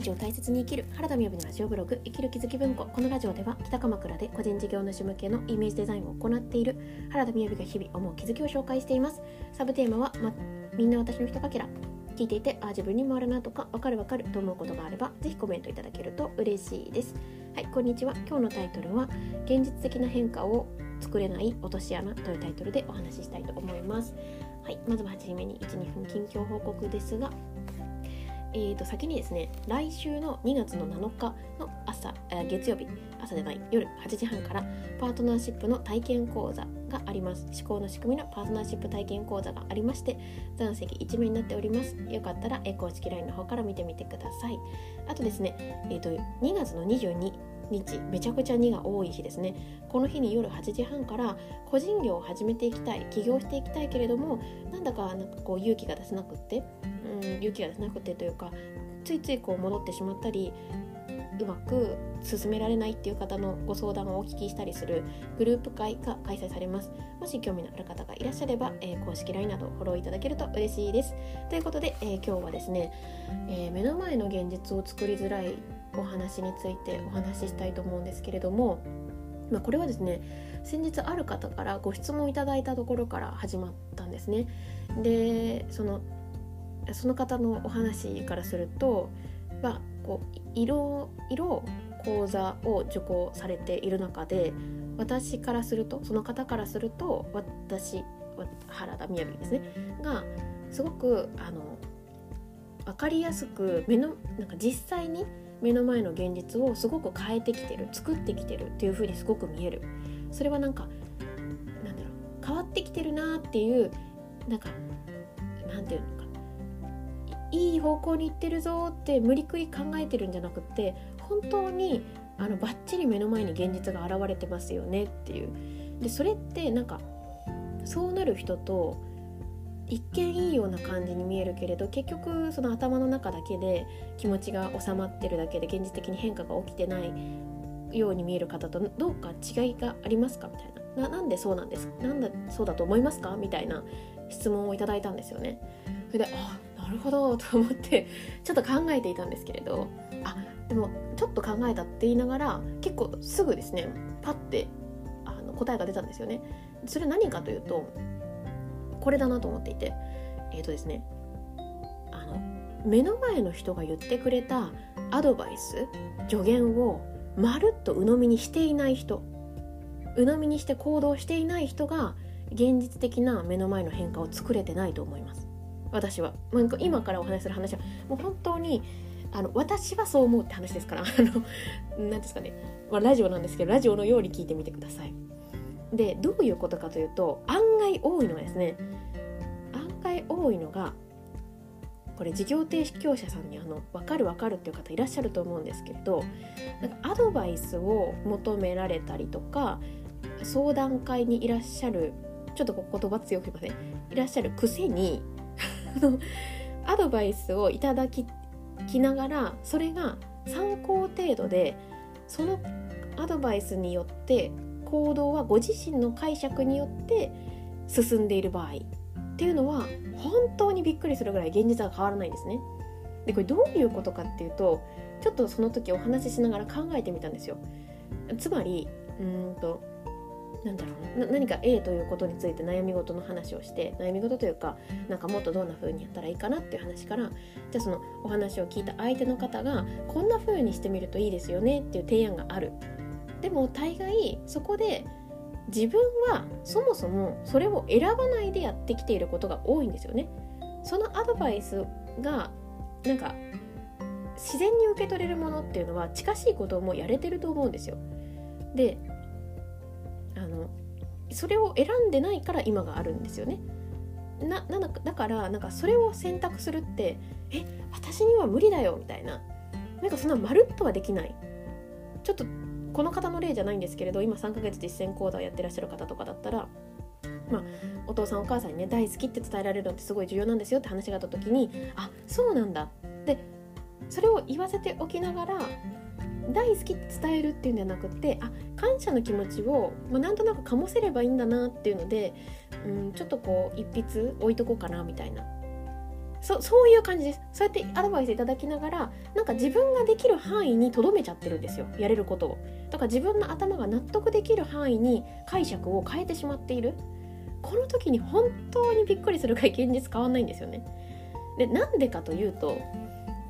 日を大切に生きる原田美由のラジオブログ、生きる気づき文庫。このラジオでは北鎌倉で個人事業主向けのイメージデザインを行っている原田美由が日々思う気づきを紹介しています。サブテーマは、みんな私のひとかけら。聞いていて、自分にもあるなとか、わかると思うことがあれば、ぜひコメントいただけると嬉しいです。はい、こんにちは。今日のタイトルは現実的な変化を作れない落とし穴というタイトルでお話ししたいと思います。はい、まずは初めに 1,2 分近況報告ですが、先にですね、来週の2月の7日の月曜日、夜8時半からパートナーシップの体験講座があります。思考の仕組みのパートナーシップ体験講座がありまして、残席1名になっております。よかったら公式 LINE の方から見てみてください。あとですね、2月の22日、めちゃくちゃ2が多い日ですね。この日に夜8時半から、個人業を始めていきたい、起業していきたいけれども、なんかこう勇気が出せなくてというか、ついついこう戻ってしまったり、うまく進められないっていう方のご相談をお聞きしたりするグループ会が開催されます。もし興味のある方がいらっしゃれば、公式 LINE などフォローいただけると嬉しいです。ということで、今日はですね、目の前の現実を作りづらいお話についてお話ししたいと思うんですけれども、これはですね、先日ある方からご質問いただいたところから始まったんですね。で、その方のお話からすると、いろいろ講座を受講されている中で、その方からすると私、原田美由ですね、がすごく分かりやすく実際に目の前の現実をすごく変えてきてる、作ってきてるっていう風にすごく見える。それは変わってきてるなっていう、いい方向に行ってるぞって無理くり考えてるんじゃなくて、本当にバッチリ目の前に現実が現れてますよねっていう。で、それってそうなる人と、一見いいような感じに見えるけれど、結局その頭の中だけで気持ちが収まってるだけで、現実的に変化が起きてないように見える方と、どうか違いがありますかみたいな、なんでそうだと思いますかみたいな質問をいただいたんですよね。それで、なるほどと思ってちょっと考えていたんですけれど、でもちょっと考えたって言いながら、結構すぐですね、パッて答えが出たんですよね。それは何かというと、これだなと思っていて、ですね、目の前の人が言ってくれたアドバイス、助言をまるっと鵜呑みにしていない人、鵜呑みにして行動していない人が、現実的な目の前の変化を作れてないと思います。私は、今からお話しする話はもう本当に私はそう思うって話ですから、なんですかね、ラジオなんですけど、ラジオのように聞いてみてください。で、どういうことかというと、案外多いのがこれ、事業提供者さんに分かるっていう方いらっしゃると思うんですけれど、アドバイスを求められたりとか、相談会にいらっしゃる、ちょっと言葉強くません、いらっしゃるくせにアドバイスをいただきながら、それが参考程度で、そのアドバイスによって行動はご自身の解釈によって進んでいる場合っていうのは、本当にびっくりするぐらい現実は変わらないんですね。で、これどういうことかっていうと、ちょっとその時お話ししながら考えてみたんですよ。つまり何か A ということについて悩み事の話をして、悩み事というか、もっとどんな風にやったらいいかなっていう話から、じゃあそのお話を聞いた相手の方がこんな風にしてみるといいですよねっていう提案がある。でも大概そこで自分はそもそもそれを選ばないでやってきていることが多いんですよね。そのアドバイスが自然に受け取れるものっていうのは、近しいことをもうやれてると思うんですよ。で、それを選んでないから今があるんですよね。だからそれを選択するって、私には無理だよみたいな、そんなまるっとはできない。ちょっとこの方の例じゃないんですけれど、今3ヶ月実践講座をやってらっしゃる方とかだったら、お父さんお母さんにね、大好きって伝えられるのってすごい重要なんですよって話があった時に、そうなんだで、それを言わせておきながら、大好きって伝えるっていうんじゃなくて、感謝の気持ちを、なんとなく醸せればいいんだなっていうので、ちょっと一筆置いとこうかなみたいなそういう感じです。そうやってアドバイスいただきながら、なんか自分ができる範囲にとどめちゃってるんですよ、やれることを。だから自分の頭が納得できる範囲に解釈を変えてしまっている。この時に本当にびっくりするくらい現実変わんないんですよね。で、なんでかというと、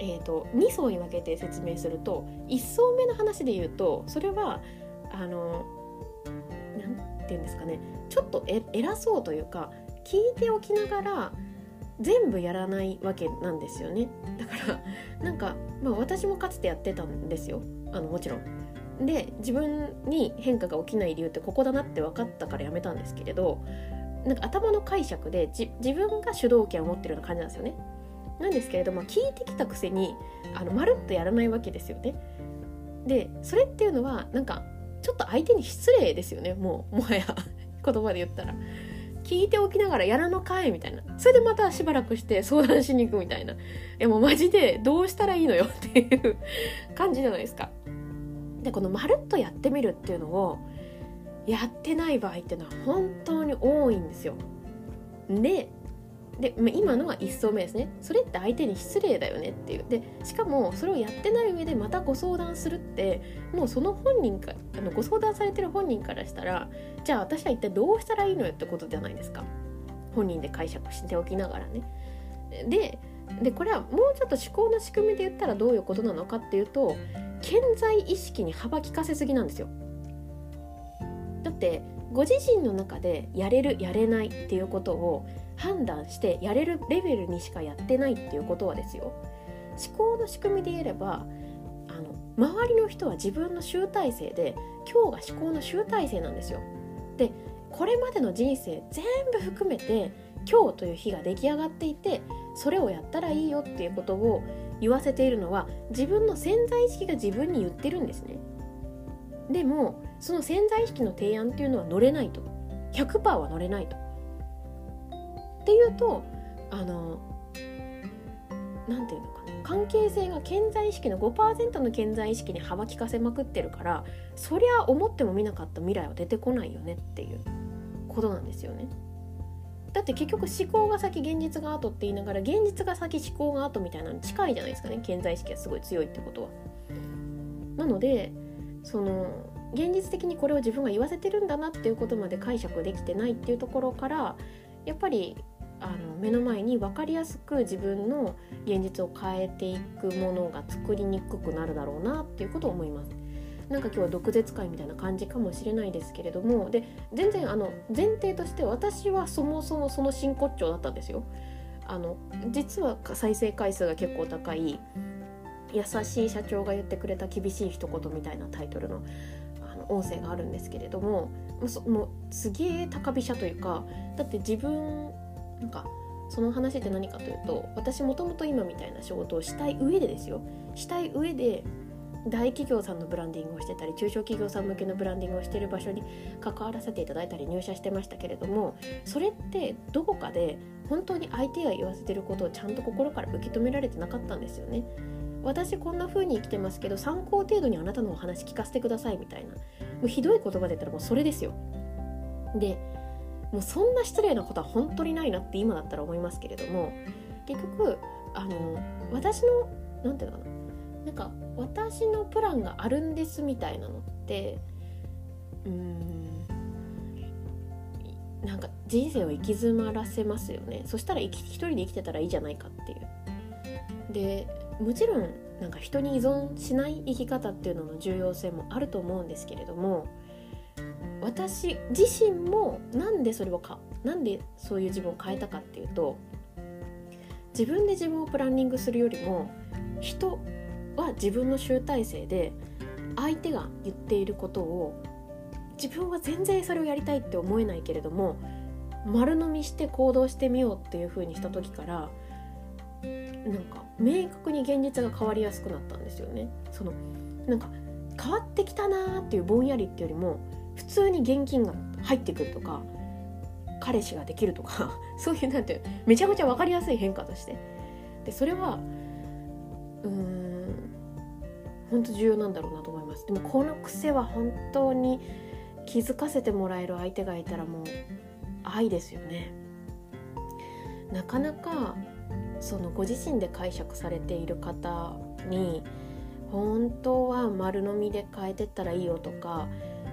2層に分けて説明すると、1層目の話で言うと、それはなんていうんですかね、ちょっと偉そうというか、聞いておきながら全部やらないわけなんですよね。だからなんか、私もかつてやってたんですよ、もちろん。で、自分に変化が起きない理由ってここだなって分かったからやめたんですけれど、なんか頭の解釈で自分が主導権を持ってるような感じなんですよね。なんですけれど、聞いてきたくせにまるっとやらないわけですよね。で、それっていうのはなんかちょっと相手に失礼ですよね、もはや言葉で言ったら。聞いておきながらやらのかいみたいな。それでまたしばらくして相談しに行くみたいな。いや、もうマジでどうしたらいいのよっていう感じじゃないですか。で、このまるっとやってみるっていうのをやってない場合っていうのは本当に多いんですよ。で今のは1層目ですね。それって相手に失礼だよねっていう。で、しかもそれをやってない上でまたご相談するって、もうその本人かご相談されてる本人からしたら、じゃあ私は一体どうしたらいいのよってことじゃないですか。本人で解釈しておきながらね。でこれはもうちょっと思考の仕組みで言ったらどういうことなのかっていうと、顕在意識に幅利かせすぎなんですよ。だってご自身の中でやれるやれないっていうことを判断して、やれるレベルにしかやってないっていうことはですよ、思考の仕組みで言えれば、周りの人は自分の集大成で、今日が思考の集大成なんですよ。で、これまでの人生全部含めて今日という日が出来上がっていて、それをやったらいいよっていうことを言わせているのは、自分の潜在意識が自分に言ってるんですね。でもその潜在意識の提案っていうのは乗れないと、 100% は乗れないとっていうと、なんていうのかな、関係性が顕在意識の 5% の顕在意識に幅利かせまくってるから、そりゃ思ってもみなかった未来は出てこないよねっていうことなんですよね。だって結局思考が先現実が後って言いながら、現実が先思考が後みたいなの近いじゃないですかね、顕在意識がすごい強いってことは。なのでその現実的にこれを自分が言わせてるんだなっていうことまで解釈できてないっていうところから、やっぱり目の前に分かりやすく自分の現実を変えていくものが作りにくくなるだろうなっていうことを思います。なんか今日は毒舌会みたいな感じかもしれないですけれども、で、全然前提として私はそもそもその真骨頂だったんですよ。実は再生回数が結構高い、優しい社長が言ってくれた厳しい一言みたいなタイトルの音声があるんですけれども、もうすげえ高飛車というか、だって自分なんかその話って何かというと、私もともと今みたいな仕事をしたい上で大企業さんのブランディングをしてたり、中小企業さん向けのブランディングをしている場所に関わらせていただいたり入社してましたけれども、それってどこかで本当に相手が言わせてることをちゃんと心から受け止められてなかったんですよね。私こんな風に生きてますけど、参考程度にあなたのお話聞かせてくださいみたいな、もうひどい言葉で言ったらもうそれですよ。で、もうそんな失礼なことは本当にないなって今だったら思いますけれども、結局私のなんていうのかな、なんか私のプランがあるんですみたいなのって、なんか人生を行き詰まらせますよね。そしたら一人で生きてたらいいじゃないかっていう。で、もちろんなんか人に依存しない生き方っていうのの重要性もあると思うんですけれども、私自身もなんでそういう自分を変えたかっていうと、自分で自分をプランニングするよりも、人は自分の集大成で、相手が言っていることを自分は全然それをやりたいって思えないけれども、丸呑みして行動してみようっていう風にした時から、なんか明確に現実が変わりやすくなったんですよね。そのなんか変わってきたなーっていうぼんやりっていうよりも、普通に現金が入ってくるとか、彼氏ができるとかそういうなんてめちゃくちゃ分かりやすい変化として、でそれは本当重要なんだろうなと思います。でもこの癖は本当に気づかせてもらえる相手がいたらもう愛ですよね。なかなかそのご自身で解釈されている方に本当は丸飲みで変えてったらいいよとか、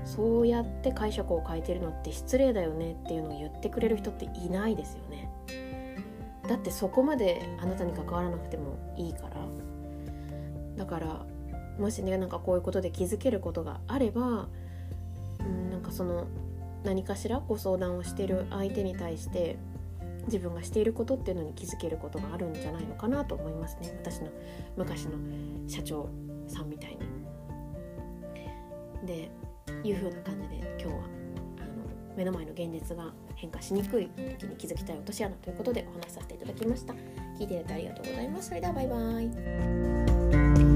そうやって解釈を変えてるのって失礼だよねっていうのを言ってくれる人っていないですよね。だってそこまであなたに関わらなくてもいいから。だからもしね、なんかこういうことで気づけることがあれば、なんかその何かしらご相談をしている相手に対して自分がしていることっていうのに気づけることがあるんじゃないのかなと思いますね。私の昔の社長さんみたいに。でいう風な感じで今日は目の前の現実が変化しにくい時に気づきたい落とし穴ということでお話しさせていただきました。聞いていただいてありがとうございます。それではバイバイ。